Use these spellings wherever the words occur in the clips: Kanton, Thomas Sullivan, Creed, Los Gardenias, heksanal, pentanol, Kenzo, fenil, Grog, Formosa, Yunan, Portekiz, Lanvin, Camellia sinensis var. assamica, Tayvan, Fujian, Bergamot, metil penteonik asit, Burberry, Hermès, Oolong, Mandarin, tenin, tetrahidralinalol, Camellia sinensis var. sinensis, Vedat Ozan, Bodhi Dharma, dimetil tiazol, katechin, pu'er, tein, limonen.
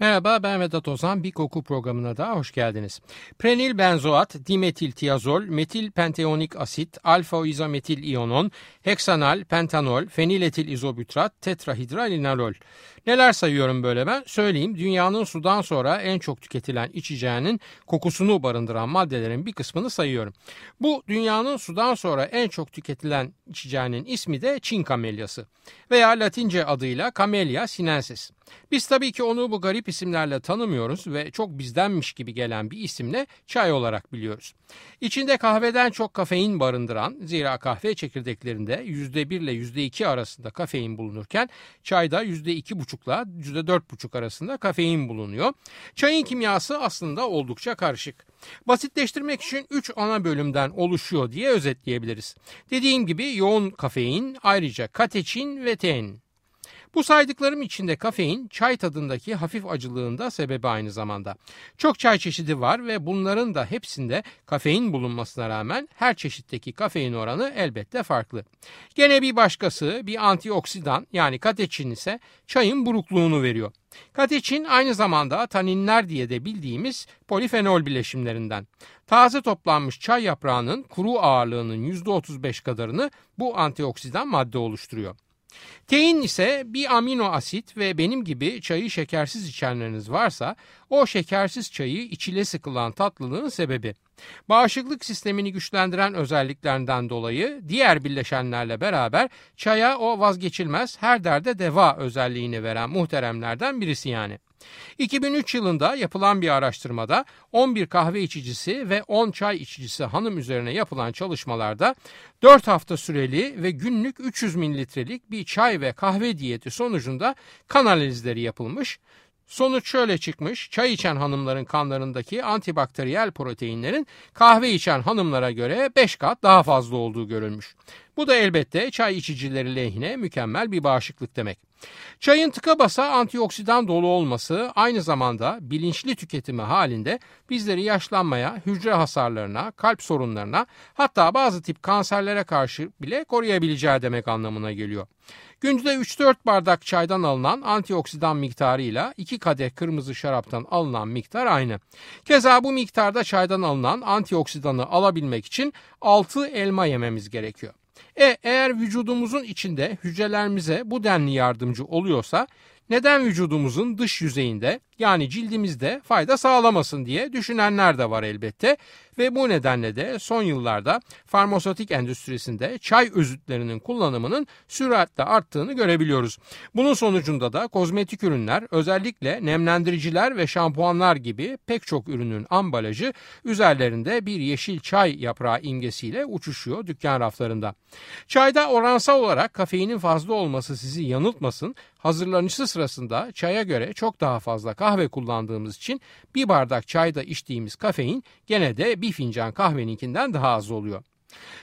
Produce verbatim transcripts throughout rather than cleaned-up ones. Merhaba, ben Vedat Ozan. Bir koku programına daha hoş geldiniz. Prenil benzoat, dimetil tiazol, metil penteonik asit, alfa izometil iyonon, heksanal, pentanol, fenil etil izobütrat, tetrahidralinalol. Neler sayıyorum böyle ben? Söyleyeyim, dünyanın sudan sonra en çok tüketilen içeceğinin kokusunu barındıran maddelerin bir kısmını sayıyorum. Bu dünyanın sudan sonra en çok tüketilen içeceğinin ismi de Çin kamelyası veya Latince adıyla Camellia sinensis. Biz tabii ki onu bu garip isimlerle tanımıyoruz ve çok bizdenmiş gibi gelen bir isimle çay olarak biliyoruz. İçinde kahveden çok kafein barındıran, zira kahve çekirdeklerinde yüzde bir ile yüzde iki arasında kafein bulunurken çayda yüzde iki buçuk ile yüzde dört buçuk arasında kafein bulunuyor. Çayın kimyası aslında oldukça karışık. Basitleştirmek için üç ana bölümden oluşuyor diye özetleyebiliriz. Dediğim gibi yoğun kafein, ayrıca katechin ve tenin. Bu saydıklarım içinde kafein çay tadındaki hafif acılığın da sebebi aynı zamanda. Çok çay çeşidi var ve bunların da hepsinde kafein bulunmasına rağmen her çeşitteki kafein oranı elbette farklı. Gene bir başkası, bir antioksidan yani katechin ise çayın burukluğunu veriyor. Katechin aynı zamanda taninler diye de bildiğimiz polifenol bileşimlerinden. Taze toplanmış çay yaprağının kuru ağırlığının yüzde otuz beş kadarını bu antioksidan madde oluşturuyor. Tein ise bir amino asit ve benim gibi çayı şekersiz içenleriniz varsa o şekersiz çayı içile sıkılan tatlılığın sebebi. Bağışıklık sistemini güçlendiren özelliklerinden dolayı diğer bileşenlerle beraber çaya o vazgeçilmez her derde deva özelliğini veren muhteremlerden birisi yani. iki bin üç yılında yapılan bir araştırmada on bir kahve içicisi ve on çay içicisi hanım üzerine yapılan çalışmalarda dört hafta süreli ve günlük üç yüz mililitrelik bir çay ve kahve diyeti sonucunda kan analizleri yapılmış. Sonuç şöyle çıkmış, çay içen hanımların kanlarındaki antibakteriyel proteinlerin kahve içen hanımlara göre beş kat daha fazla olduğu görülmüş. Bu da elbette çay içicileri lehine mükemmel bir bağışıklık demek. Çayın tıka basa antioksidan dolu olması aynı zamanda bilinçli tüketimi halinde bizleri yaşlanmaya, hücre hasarlarına, kalp sorunlarına hatta bazı tip kanserlere karşı bile koruyabileceği demek anlamına geliyor. Günde üç dört bardak çaydan alınan antioksidan miktarıyla iki kadeh kırmızı şaraptan alınan miktar aynı. Keza bu miktarda çaydan alınan antioksidanı alabilmek için altı elma yememiz gerekiyor. E eğer vücudumuzun içinde hücrelerimize bu denli yardımcı oluyorsa neden vücudumuzun dış yüzeyinde yani cildimizde fayda sağlamasın diye düşünenler de var elbette ve bu nedenle de son yıllarda farmasötik endüstrisinde çay özütlerinin kullanımının süratle arttığını görebiliyoruz. Bunun sonucunda da kozmetik ürünler, özellikle nemlendiriciler ve şampuanlar gibi pek çok ürünün ambalajı üzerlerinde bir yeşil çay yaprağı imgesiyle uçuşuyor dükkan raflarında. Çayda oransal olarak kafeinin fazla olması sizi yanıltmasın. Hazırlanışı sırasında çaya göre çok daha fazla kahve kullandığımız için bir bardak çayda içtiğimiz kafein gene de bir fincan kahveninkinden daha az oluyor.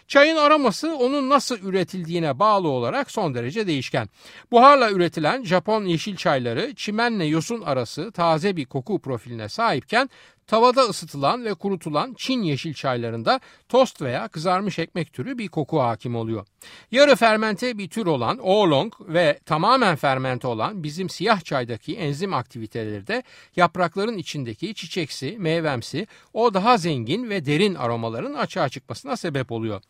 Çayın aroması onun nasıl üretildiğine bağlı olarak son derece değişken. Buharla üretilen Japon yeşil çayları çimenle yosun arası taze bir koku profiline sahipken tavada ısıtılan ve kurutulan Çin yeşil çaylarında tost veya kızarmış ekmek türü bir koku hakim oluyor. Yarı fermente bir tür olan Oolong ve tamamen fermente olan bizim siyah çaydaki enzim aktiviteleri de yaprakların içindeki çiçeksi, meyvemsi, o daha zengin ve derin aromaların açığa çıkmasına sebep oluyor.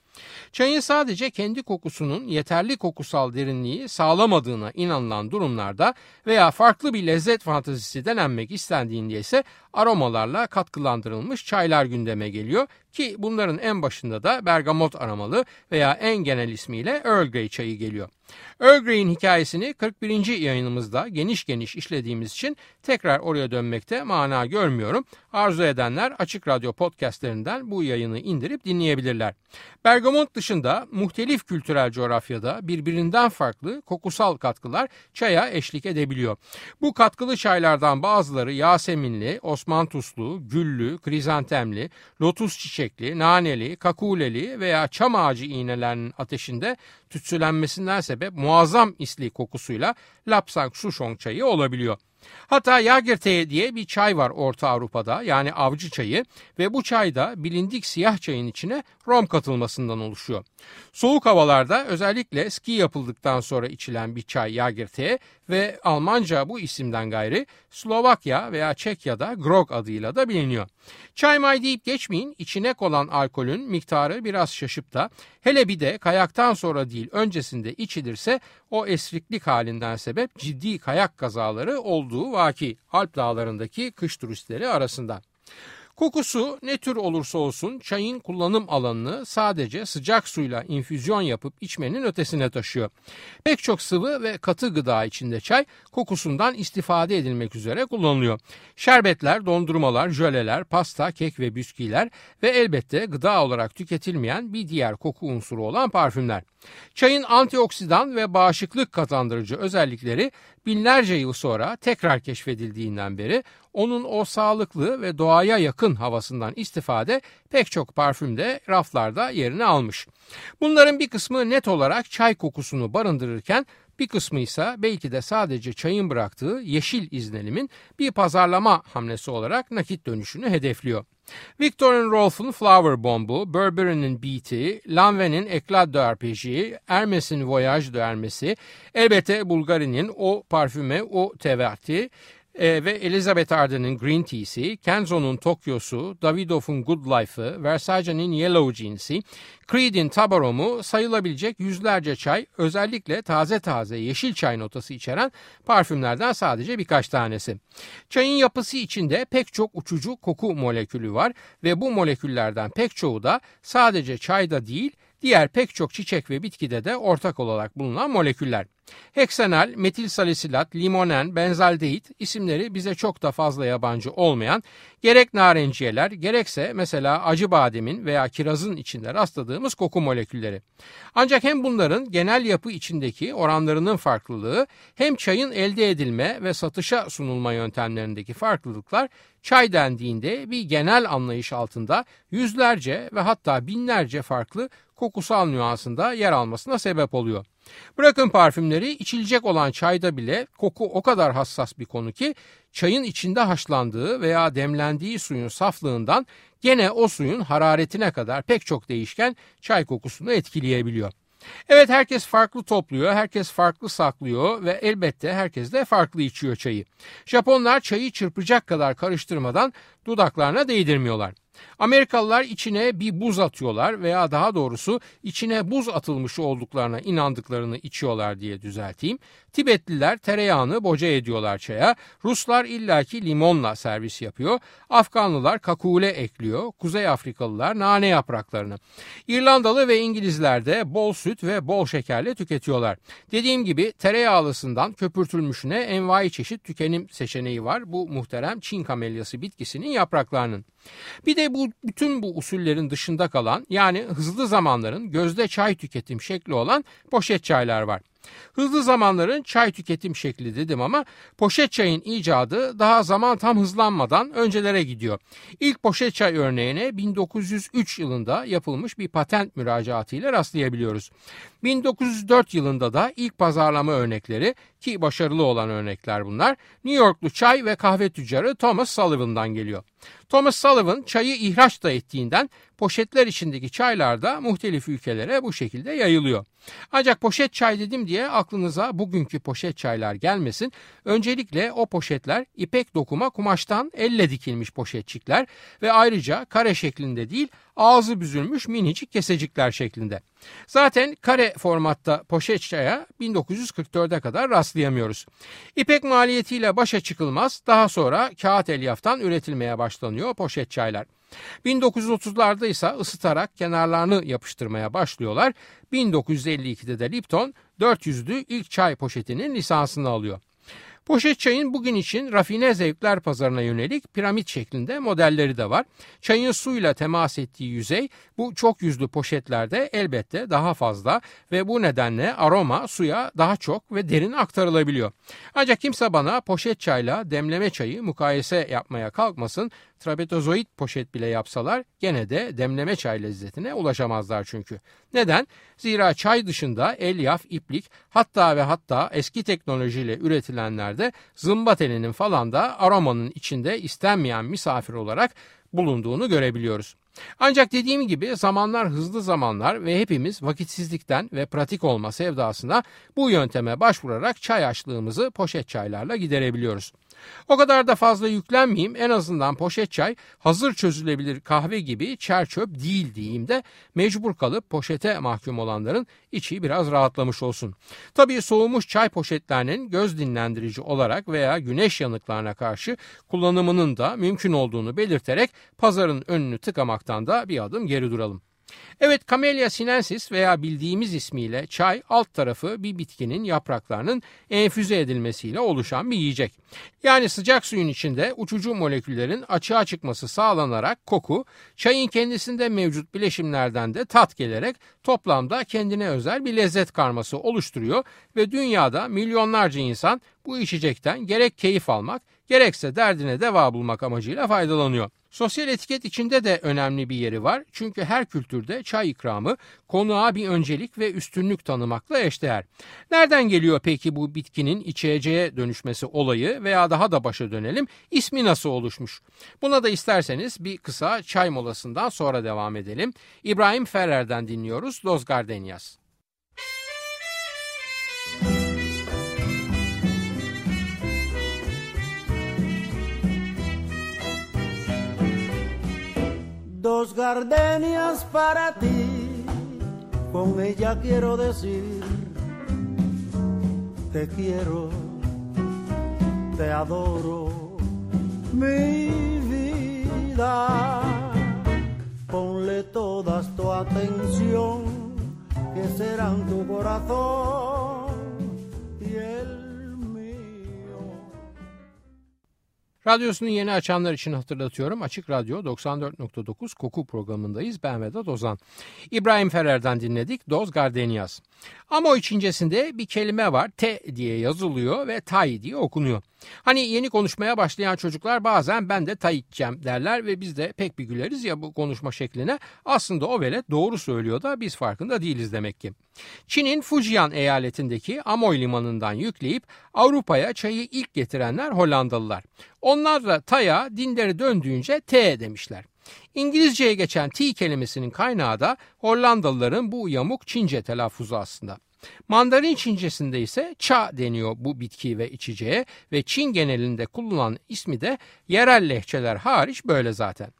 Çayın sadece kendi kokusunun yeterli kokusal derinliği sağlamadığına inanılan durumlarda veya farklı bir lezzet fantazisi denenmek istendiğinde ise aromalarla katkılandırılmış çaylar gündeme geliyor ki bunların en başında da Bergamot aromalı veya en genel ismiyle Earl Grey çayı geliyor. Earl Grey'in hikayesini kırk birinci yayınımızda geniş geniş işlediğimiz için tekrar oraya dönmekte mana görmüyorum. Arzu edenler Açık Radyo podcastlerinden bu yayını indirip dinleyebilirler. Bergamot dışında muhtelif kültürel coğrafyada birbirinden farklı kokusal katkılar çaya eşlik edebiliyor. Bu katkılı çaylardan bazıları yaseminli, osmantuslu, güllü, krizantemli, lotus çiçekli, naneli, kakuleli veya çam ağacı iğnelerinin ateşinde tütsülenmesinden sebep muazzam isli kokusuyla Lapsang-Souchong çayı olabiliyor. Hatta Jägerteye diye bir çay var Orta Avrupa'da, yani avcı çayı ve bu çay da bilindik siyah çayın içine rom katılmasından oluşuyor. Soğuk havalarda özellikle ski yapıldıktan sonra içilen bir çay Jägerteye ve Almanca bu isimden gayri Slovakya veya Çekya'da Grog adıyla da biliniyor. Çay may deyip geçmeyin, içine konan alkolün miktarı biraz şaşıp da hele bir de kayaktan sonra değil öncesinde içilirse o esriklik halinden sebep ciddi kayak kazaları olduğu vaki Alp dağlarındaki kış turistleri arasında. Kokusu ne tür olursa olsun çayın kullanım alanını sadece sıcak suyla infüzyon yapıp içmenin ötesine taşıyor. Pek çok sıvı ve katı gıda içinde çay kokusundan istifade edilmek üzere kullanılıyor. Şerbetler, dondurmalar, jöleler, pasta, kek ve bisküviler ve elbette gıda olarak tüketilmeyen bir diğer koku unsuru olan parfümler. Çayın antioksidan ve bağışıklık kazandırıcı özellikleri binlerce yıl sonra tekrar keşfedildiğinden beri onun o sağlıklı ve doğaya yakın havasından istifade pek çok parfümde raflarda yerini almış. Bunların bir kısmı net olarak çay kokusunu barındırırken bir kısmı ise belki de sadece çayın bıraktığı yeşil iznelimin bir pazarlama hamlesi olarak nakit dönüşünü hedefliyor. Victor and Rolfe'un Flowerbomb'u, Burberry'nin Beat'i, Lanvin'in Eclat de Arpeggi, Hermès'in Voyage de Hermès'i, elbette Bulgari'nin O Parfüme, O Teverti, Ee, ve Elizabeth Arden'in Green Tea'si, Kenzo'nun Tokyo'su, Davidoff'un Good Life'ı, Versace'nin Yellow Jeans'i, Creed'in Tabarom'u sayılabilecek yüzlerce çay, özellikle taze taze yeşil çay notası içeren parfümlerden sadece birkaç tanesi. Çayın yapısı içinde pek çok uçucu koku molekülü var ve bu moleküllerden pek çoğu da sadece çayda değil, diğer pek çok çiçek ve bitkide de ortak olarak bulunan moleküller. Heksanal, metil salisilat, limonen, benzaldehit isimleri bize çok da fazla yabancı olmayan, gerek narenciyeler gerekse mesela acı bademin veya kirazın içinde rastladığımız koku molekülleri. Ancak hem bunların genel yapı içindeki oranlarının farklılığı hem çayın elde edilme ve satışa sunulma yöntemlerindeki farklılıklar çay dendiğinde bir genel anlayış altında yüzlerce ve hatta binlerce farklı kokusal nüansında yer almasına sebep oluyor. Bırakın parfümleri, içilecek olan çayda bile koku o kadar hassas bir konu ki çayın içinde haşlandığı veya demlendiği suyun saflığından gene o suyun hararetine kadar pek çok değişken çay kokusunu etkileyebiliyor. Evet, herkes farklı topluyor, herkes farklı saklıyor ve elbette herkes de farklı içiyor çayı. Japonlar çayı çırpacak kadar karıştırmadan dudaklarına değdirmiyorlar. Amerikalılar içine bir buz atıyorlar veya daha doğrusu içine buz atılmış olduklarına inandıklarını içiyorlar diye düzelteyim. Tibetliler tereyağını boca ediyorlar çaya. Ruslar illaki limonla servis yapıyor. Afganlılar kakule ekliyor. Kuzey Afrikalılar nane yapraklarını. İrlandalı ve İngilizler de bol süt ve bol şekerle tüketiyorlar. Dediğim gibi tereyağlısından köpürtülmüşüne envai çeşit tüketim seçeneği var bu muhterem Çin kamelyası bitkisinin yapraklarının. Bir de bu, bütün bu usullerin dışında kalan, yani hızlı zamanların gözde çay tüketim şekli olan poşet çaylar var. Hızlı zamanların çay tüketim şekli dedim ama poşet çayın icadı daha zaman tam hızlanmadan öncelere gidiyor. İlk poşet çay örneğine bin dokuz yüz üç yılında yapılmış bir patent müracaatı ile rastlayabiliyoruz. bin dokuz yüz dört yılında da ilk pazarlama örnekleri, ki başarılı olan örnekler bunlar, New Yorklu çay ve kahve tüccarı Thomas Sullivan'dan geliyor. Thomas Sullivan çayı ihraç da ettiğinden poşetler içindeki çaylar da muhtelif ülkelere bu şekilde yayılıyor. Ancak poşet çay dedim diye aklınıza bugünkü poşet çaylar gelmesin. Öncelikle o poşetler ipek dokuma kumaştan elle dikilmiş poşetçikler ve ayrıca kare şeklinde değil, ağzı büzülmüş minicik kesecikler şeklinde. Zaten kare formatta poşet çaya bin dokuz yüz kırk dört'e kadar rastlayamıyoruz. İpek maliyetiyle başa çıkılmaz, daha sonra kağıt elyaftan üretilmeye başlanıyor poşet çaylar. bin dokuz yüz otuzlarda ise ısıtarak kenarlarını yapıştırmaya başlıyorlar. bin dokuz yüz elli ikide de Lipton dört yüzlü ilk çay poşetinin lisansını alıyor. Poşet çayın bugün için rafine zevkler pazarına yönelik piramit şeklinde modelleri de var. Çayın suyla temas ettiği yüzey bu çok yüzlü poşetlerde elbette daha fazla ve bu nedenle aroma suya daha çok ve derin aktarılabiliyor. Ancak kimse bana poşet çayla demleme çayı mukayese yapmaya kalkmasın. Trapezoid poşet bile yapsalar gene de demleme çay lezzetine ulaşamazlar çünkü. Neden? Zira çay dışında elyaf, iplik, hatta ve hatta eski teknolojiyle üretilenlerde zımba telinin falan da aromanın içinde istenmeyen misafir olarak bulunduğunu görebiliyoruz. Ancak dediğim gibi zamanlar hızlı zamanlar ve hepimiz vakitsizlikten ve pratik olma sevdasına bu yönteme başvurarak çay açlığımızı poşet çaylarla giderebiliyoruz. O kadar da fazla yüklenmeyeyim, en azından poşet çay hazır çözülebilir kahve gibi çer çöp değil diyeyimde mecbur kalıp poşete mahkum olanların içi biraz rahatlamış olsun. Tabii soğumuş çay poşetlerinin göz dinlendirici olarak veya güneş yanıklarına karşı kullanımının da mümkün olduğunu belirterek pazarın önünü tıkamaktan da bir adım geri duralım. Evet, Camellia sinensis veya bildiğimiz ismiyle çay, alt tarafı bir bitkinin yapraklarının enfüze edilmesiyle oluşan bir yiyecek. Yani sıcak suyun içinde uçucu moleküllerin açığa çıkması sağlanarak koku, çayın kendisinde mevcut bileşimlerden de tat gelerek toplamda kendine özel bir lezzet karması oluşturuyor ve dünyada milyonlarca insan bu içecekten gerek keyif almak, gerekse derdine deva bulmak amacıyla faydalanıyor. Sosyal etiket içinde de önemli bir yeri var. Çünkü her kültürde çay ikramı konuğa bir öncelik ve üstünlük tanımakla eşdeğer. Nereden geliyor peki bu bitkinin içeceğe dönüşmesi olayı veya daha da başa dönelim, ismi nasıl oluşmuş? Buna da isterseniz bir kısa çay molasından sonra devam edelim. İbrahim Ferrer'den dinliyoruz Los Gardenias. Dos gardenias para ti, con ella quiero decir, te quiero, te adoro, mi vida. Ponle todas tu atención, que serán tu corazón y el. Radyosunu yeni açanlar için hatırlatıyorum. Açık Radyo doksan dört nokta dokuz Koku programındayız. Ben Vedat Ozan. İbrahim Ferrer'den dinledik Dos Gardenias. Amoy Çincesinde bir kelime var. Te diye yazılıyor ve tay diye okunuyor. Hani yeni konuşmaya başlayan çocuklar bazen ben de tay içeceğim derler ve biz de pek bir güleriz ya bu konuşma şekline. Aslında o velet doğru söylüyor da biz farkında değiliz demek ki. Çin'in Fujian eyaletindeki Amoy limanından yükleyip Avrupa'ya çayı ilk getirenler Hollandalılar. Onlar da taya dinleri döndüğünce te demişler. İngilizceye geçen tea kelimesinin kaynağı da Hollandalıların bu yamuk Çince telaffuzu aslında. Mandarin Çincesinde ise ça deniyor bu bitki ve içeceğe ve Çin genelinde kullanılan ismi de yerel lehçeler hariç böyle zaten.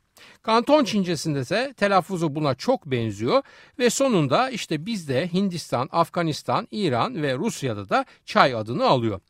Kanton Çincesinde ise telaffuzu buna çok benziyor ve sonunda işte bizde Hindistan, Afganistan, İran ve Rusya'da da çay adını alıyor.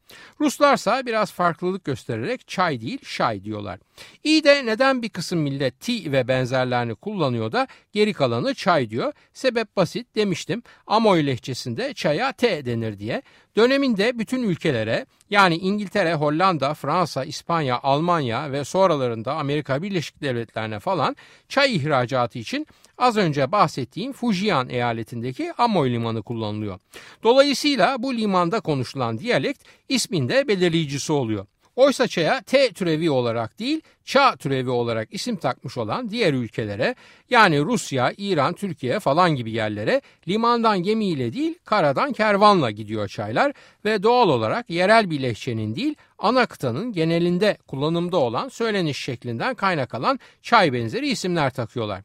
Ruslarsa biraz farklılık göstererek çay değil şay diyorlar. İyi de neden bir kısım millet ti ve benzerlerini kullanıyor da geri kalanı çay diyor? Sebep basit demiştim. Amoy lehçesinde çaya te denir diye. Döneminde bütün ülkelere yani İngiltere, Hollanda, Fransa, İspanya, Almanya ve sonralarında Amerika Birleşik Devletleri'ne falan çay ihracatı için az önce bahsettiğim Fujian eyaletindeki Amoy limanı kullanılıyor. Dolayısıyla bu limanda konuşulan diyalekt isminde belirleyicisi oluyor. Oysa çaya te türevi olarak değil, ça türevi olarak isim takmış olan diğer ülkelere yani Rusya, İran, Türkiye falan gibi yerlere limandan gemiyle değil karadan kervanla gidiyor çaylar ve doğal olarak yerel bir lehçenin değil ana kıtanın genelinde kullanımda olan söyleniş şeklinden kaynak alan çay benzeri isimler takıyorlar.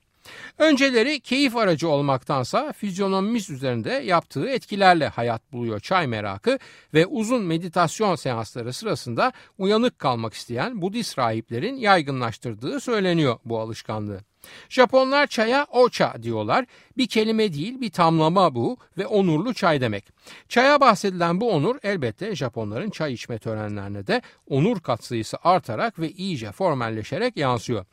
Önceleri keyif aracı olmaktansa fizyonomimiz üzerinde yaptığı etkilerle hayat buluyor çay merakı ve uzun meditasyon seansları sırasında uyanık kalmak isteyen Budist rahiplerin yaygınlaştırdığı söyleniyor bu alışkanlığı. Japonlar çaya ocha diyorlar. Bir kelime değil, bir tamlama bu ve onurlu çay demek. Çaya bahsedilen bu onur elbette Japonların çay içme törenlerine de onur katsayısı artarak ve iyice formelleşerek yansıyor.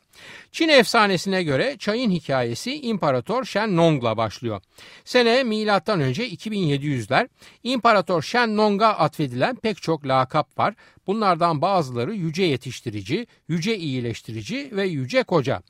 Çin efsanesine göre çayın hikayesi İmparator Shen Nong'la başlıyor. Sene milattan önce iki bin yedi yüzler. İmparator Shen Nong'a atfedilen pek çok lakap var. Bunlardan bazıları yüce yetiştirici, yüce iyileştirici ve yüce koca.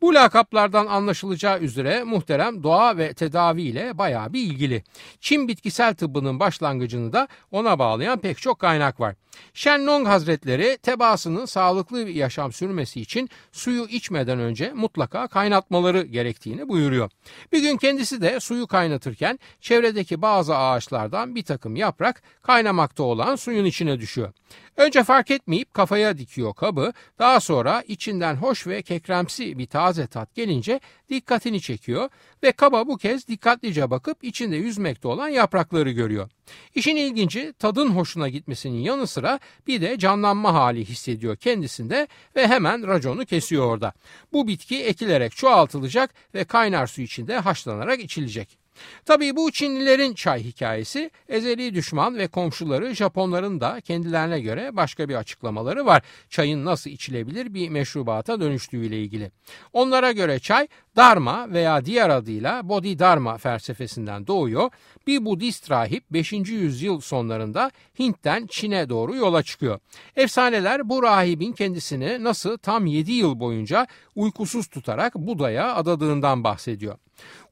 Bu lakaplardan anlaşılacağı üzere muhterem doğa ve tedaviyle bayağı bir ilgili. Çin bitkisel tıbbının başlangıcını da ona bağlayan pek çok kaynak var. Shen Nong Hazretleri tebaasının sağlıklı bir yaşam sürmesi için suyu içmeden önce mutlaka kaynatmaları gerektiğini buyuruyor. Bir gün kendisi de suyu kaynatırken çevredeki bazı ağaçlardan bir takım yaprak kaynamakta olan suyun içine düşüyor. Önce fark etmeyip kafaya dikiyor kabı, daha sonra içinden hoş ve kekremsi bir taze tat gelince dikkatini çekiyor ve kaba bu kez dikkatlice bakıp içinde yüzmekte olan yaprakları görüyor. İşin ilginci, tadın hoşuna gitmesinin yanı sıra bir de canlanma hali hissediyor kendisinde ve hemen raconu kesiyor orada. Bu bitki ekilerek çoğaltılacak ve kaynar su içinde haşlanarak içilecek. Tabii bu Çinlilerin çay hikayesi, ezeli düşman ve komşuları Japonların da kendilerine göre başka bir açıklamaları var. Çayın nasıl içilebilir bir meşrubata dönüştüğüyle ilgili. Onlara göre çay Dharma veya diğer adıyla Bodhi Dharma felsefesinden doğuyor. Bir Budist rahip beşinci yüzyıl sonlarında Hint'ten Çin'e doğru yola çıkıyor. Efsaneler bu rahibin kendisini nasıl tam yedi yıl boyunca uykusuz tutarak Buda'ya adadığından bahsediyor.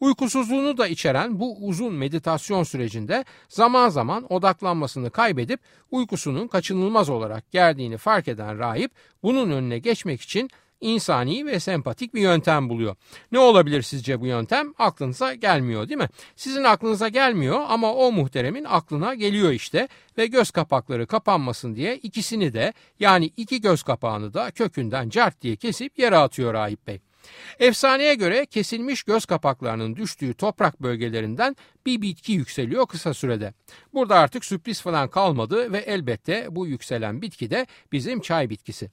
Uykusuzluğunu da içeren bu uzun meditasyon sürecinde zaman zaman odaklanmasını kaybedip uykusunun kaçınılmaz olarak geldiğini fark eden rahip bunun önüne geçmek için insani ve sempatik bir yöntem buluyor. Ne olabilir sizce bu yöntem? Aklınıza gelmiyor değil mi? Sizin aklınıza gelmiyor ama o muhteremin aklına geliyor işte ve göz kapakları kapanmasın diye ikisini de, yani iki göz kapağını da kökünden cart diye kesip yere atıyor rahip bey. Efsaneye göre kesilmiş göz kapaklarının düştüğü toprak bölgelerinden bir bitki yükseliyor kısa sürede. Burada artık sürpriz falan kalmadı ve elbette bu yükselen bitki de bizim çay bitkisi.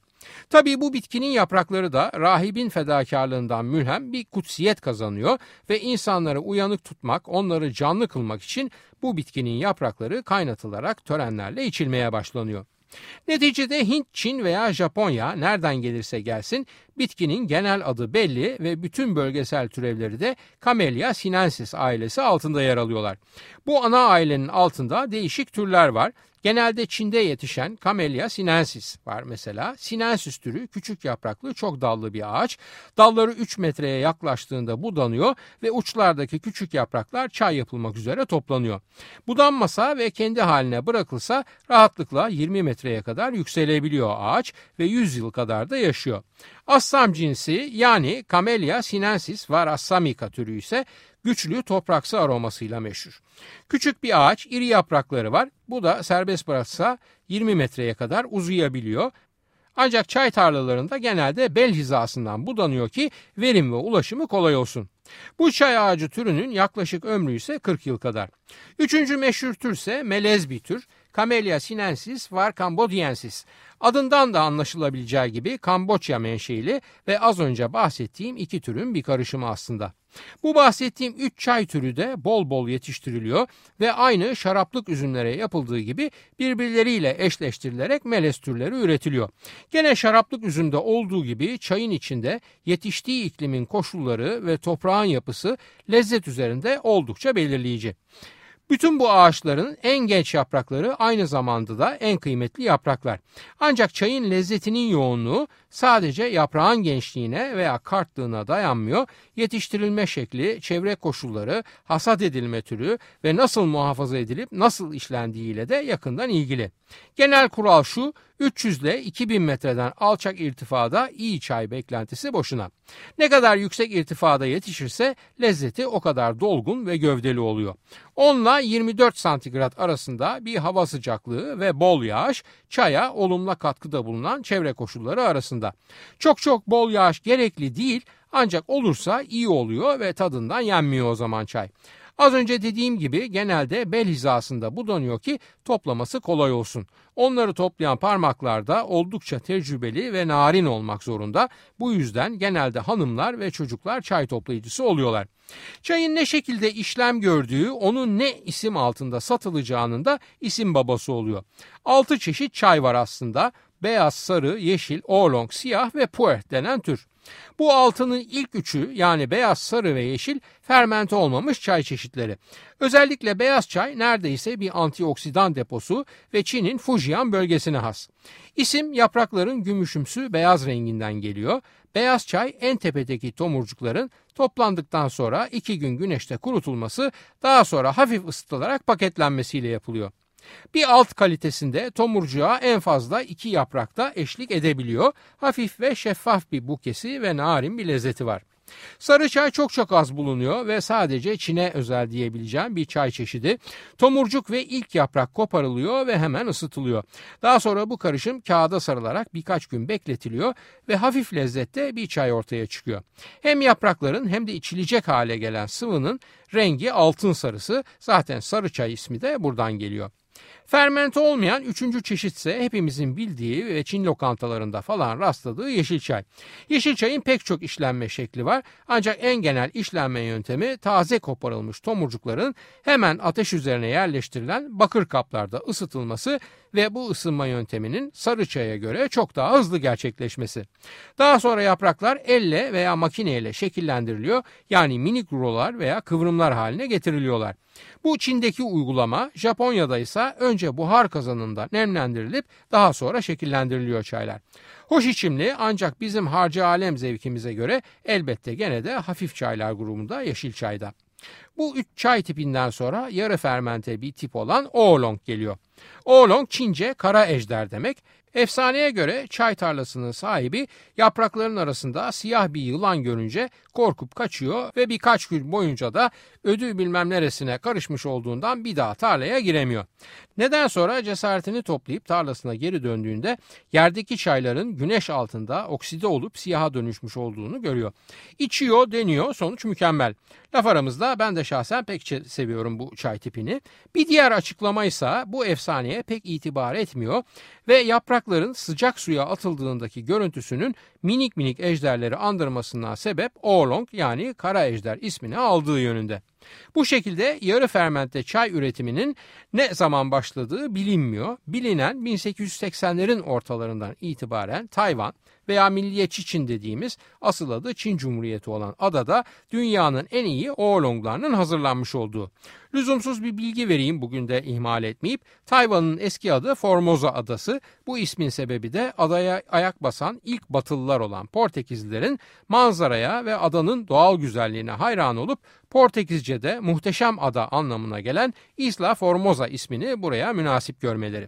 Tabii bu bitkinin yaprakları da rahibin fedakarlığından mülhem bir kutsiyet kazanıyor ve insanları uyanık tutmak, onları canlı kılmak için bu bitkinin yaprakları kaynatılarak törenlerle içilmeye başlanıyor. Neticede Hint, Çin veya Japonya nereden gelirse gelsin bitkinin genel adı belli ve bütün bölgesel türevleri de Camellia sinensis ailesi altında yer alıyorlar. Bu ana ailenin altında değişik türler var. Genelde Çin'de yetişen Camellia sinensis var mesela. Sinensis türü küçük yapraklı çok dallı bir ağaç. Dalları üç metreye yaklaştığında budanıyor ve uçlardaki küçük yapraklar çay yapılmak üzere toplanıyor. Budanmasa ve kendi haline bırakılsa rahatlıkla yirmi metreye kadar yükselebiliyor ağaç ve yüz yıl kadar da yaşıyor. Assam cinsi, yani Camellia sinensis var. assamica türü ise güçlü topraksı aromasıyla meşhur. Küçük bir ağaç, iri yaprakları var. Bu da serbest bıraksa yirmi metreye kadar uzayabiliyor. Ancak çay tarlalarında genelde bel hizasından budanıyor ki verim ve ulaşımı kolay olsun. Bu çay ağacı türünün yaklaşık ömrü ise kırk yıl kadar. Üçüncü meşhur tür ise melez bir tür. Camellia sinensis var. Cambodiensis. Adından da anlaşılabileceği gibi Kamboçya menşeili ve az önce bahsettiğim iki türün bir karışımı aslında. Bu bahsettiğim üç çay türü de bol bol yetiştiriliyor ve aynı şaraplık üzümlere yapıldığı gibi birbirleriyle eşleştirilerek melez türleri üretiliyor. Gene şaraplık üzümde olduğu gibi çayın içinde yetiştiği iklimin koşulları ve toprağın yapısı lezzet üzerinde oldukça belirleyici. Bütün bu ağaçların en genç yaprakları aynı zamanda da en kıymetli yapraklar. Ancak çayın lezzetinin yoğunluğu sadece yaprağın gençliğine veya kartlığına dayanmıyor. Yetiştirilme şekli, çevre koşulları, hasat edilme türü ve nasıl muhafaza edilip nasıl işlendiğiyle de yakından ilgili. Genel kural şu: üç yüz ile iki bin metreden alçak irtifada iyi çay beklentisi boşuna. Ne kadar yüksek irtifada yetişirse lezzeti o kadar dolgun ve gövdeli oluyor. on ile yirmi dört santigrat arasında bir hava sıcaklığı ve bol yağış çaya olumlu katkıda bulunan çevre koşulları arasında. Çok çok bol yağış gerekli değil, ancak olursa iyi oluyor ve tadından yenmiyor o zaman çay. Az önce dediğim gibi genelde bel hizasında budanıyor ki toplaması kolay olsun. Onları toplayan parmaklarda oldukça tecrübeli ve narin olmak zorunda. Bu yüzden genelde hanımlar ve çocuklar çay toplayıcısı oluyorlar. Çayın ne şekilde işlem gördüğü, onun ne isim altında satılacağının da isim babası oluyor. altı çeşit çay var aslında. Beyaz, sarı, yeşil, oolong, siyah ve pu'er denen tür. Bu altının ilk üçü, yani beyaz, sarı ve yeşil, fermente olmamış çay çeşitleri. Özellikle beyaz çay neredeyse bir antioksidan deposu ve Çin'in Fujian bölgesine has. İsim yaprakların gümüşümsü beyaz renginden geliyor. Beyaz çay en tepedeki tomurcukların toplandıktan sonra iki gün güneşte kurutulması, daha sonra hafif ısıtılarak paketlenmesiyle yapılıyor. Bir alt kalitesinde tomurcuğa en fazla iki yaprakta eşlik edebiliyor. Hafif ve şeffaf bir bukesi ve narin bir lezzeti var. Sarı çay çok çok az bulunuyor ve sadece Çin'e özel diyebileceğim bir çay çeşidi. Tomurcuk ve ilk yaprak koparılıyor ve hemen ısıtılıyor. Daha sonra bu karışım kağıda sarılarak birkaç gün bekletiliyor ve hafif lezzette bir çay ortaya çıkıyor. Hem yaprakların hem de içilecek hale gelen sıvının rengi altın sarısı. Zaten sarı çay ismi de buradan geliyor. Fermente olmayan üçüncü çeşitse hepimizin bildiği ve Çin lokantalarında falan rastladığı yeşil çay. Yeşil çayın pek çok işlenme şekli var, ancak en genel işlenme yöntemi taze koparılmış tomurcukların hemen ateş üzerine yerleştirilen bakır kaplarda ısıtılması ve bu ısınma yönteminin sarı çaya göre çok daha hızlı gerçekleşmesi. Daha sonra yapraklar elle veya makineyle şekillendiriliyor, yani minik rulolar veya kıvrımlar haline getiriliyorlar. Bu Çin'deki uygulama, Japonya'da ise önce buhar kazanında nemlendirilip daha sonra şekillendiriliyor çaylar. Hoş içimli, ancak bizim harcı alem zevkimize göre elbette gene de hafif çaylar grubunda yeşil çayda. Bu üç çay tipinden sonra yarı fermente bir tip olan oolong geliyor. Oolong Çince kara ejder demek. Efsaneye göre çay tarlasının sahibi yaprakların arasında siyah bir yılan görünce korkup kaçıyor ve birkaç gün boyunca da ödü bilmem neresine karışmış olduğundan bir daha tarlaya giremiyor. Neden sonra cesaretini toplayıp tarlasına geri döndüğünde yerdeki çayların güneş altında okside olup siyaha dönüşmüş olduğunu görüyor. İçiyor, deniyor, sonuç mükemmel. Laf aramızda ben de şahsen pek seviyorum bu çay tipini. Bir diğer açıklama ise bu efsaneye pek itibar etmiyor ve yaprak Yaprakların sıcak suya atıldığındaki görüntüsünün minik minik ejderleri andırmasından sebep oolong, yani kara ejder ismini aldığı yönünde. Bu şekilde yarı fermente çay üretiminin ne zaman başladığı bilinmiyor. Bilinen bin sekiz yüz seksenlerin ortalarından itibaren Tayvan veya Milliyetçi Çin dediğimiz asıl adı Çin Cumhuriyeti olan adada dünyanın en iyi oolonglarının hazırlanmış olduğu. Lüzumsuz bir bilgi vereyim, bugün de ihmal etmeyip. Tayvan'ın eski adı Formosa adası. Bu ismin sebebi de adaya ayak basan ilk batılılar olan Portekizlilerin manzaraya ve adanın doğal güzelliğine hayran olup Portekizce'de muhteşem ada anlamına gelen Isla Formosa ismini buraya münasip görmeleri.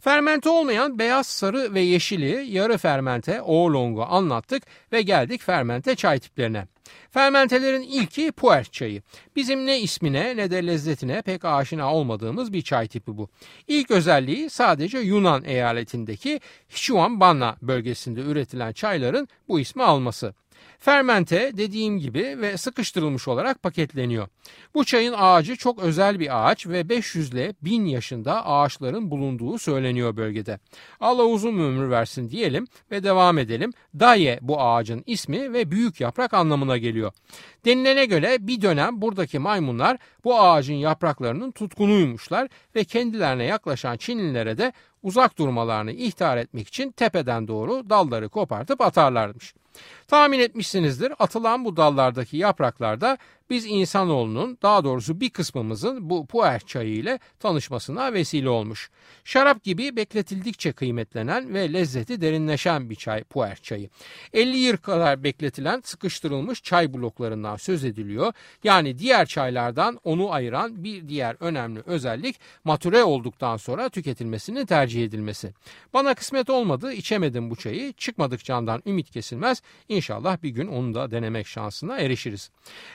Fermente olmayan beyaz, sarı ve yeşili, yarı fermente oolongu anlattık ve geldik fermente çay tiplerine. Fermentelerin ilki pu'er çayı. Bizim ne ismine ne de lezzetine pek aşina olmadığımız bir çay tipi bu. İlk özelliği sadece Yunan eyaletindeki Hişuanbana bölgesinde üretilen çayların bu ismi alması. Fermente dediğim gibi ve sıkıştırılmış olarak paketleniyor. Bu çayın ağacı çok özel bir ağaç ve beş yüz ile bin yaşında ağaçların bulunduğu söyleniyor bölgede. Allah uzun ömür versin diyelim ve devam edelim. Daye bu ağacın ismi ve büyük yaprak anlamına geliyor. Denilene göre bir dönem buradaki maymunlar bu ağacın yapraklarının tutkunuymuşlar ve kendilerine yaklaşan Çinlilere de uzak durmalarını ihtar etmek için tepeden doğru dalları kopartıp atarlarmış. Tahmin etmişsinizdir, atılan bu dallardaki yapraklarda biz insanoğlunun, daha doğrusu bir kısmımızın bu pu'er çayı ile tanışmasına vesile olmuş. Şarap gibi bekletildikçe kıymetlenen ve lezzeti derinleşen bir çay pu'er çayı. elli yıl kadar bekletilen sıkıştırılmış çay bloklarından söz ediliyor. Yani diğer çaylardan onu ayıran bir diğer önemli özellik matüre olduktan sonra tüketilmesini tercih edilmesi. Bana kısmet olmadı, içemedim bu çayı. Çıkmadık candan ümit kesilmez. İnşallah bir gün onu da denemek şansına erişiriz.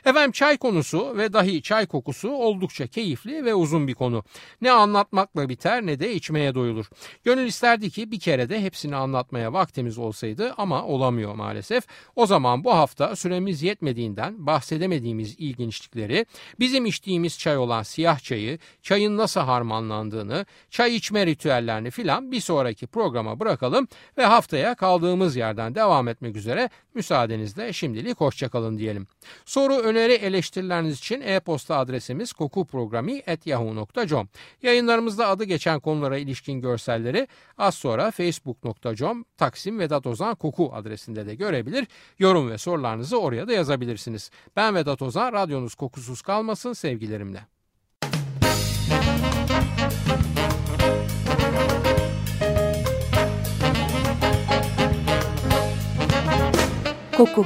Efendim, çay Çay konusu ve dahi çay kokusu oldukça keyifli ve uzun bir konu. Ne anlatmakla biter ne de içmeye doyulur. Gönül isterdi ki bir kere de hepsini anlatmaya vaktimiz olsaydı ama olamıyor maalesef. O zaman bu hafta süremiz yetmediğinden bahsedemediğimiz ilginçlikleri, bizim içtiğimiz çay olan siyah çayı, çayın nasıl harmanlandığını, çay içme ritüellerini filan bir sonraki programa bırakalım ve haftaya kaldığımız yerden devam etmek üzere müsaadenizle şimdilik hoşçakalın diyelim. Soru, öneri, eleştirileriniz için e-posta adresimiz kokuprogrami at yahoo nokta com. Yayınlarımızda adı geçen konulara ilişkin görselleri az sonra facebook nokta com Taksim Vedat Ozan Koku adresinde de görebilir. Yorum ve sorularınızı oraya da yazabilirsiniz. Ben Vedat Ozan, radyonuz kokusuz kalmasın sevgilerimle. Koku.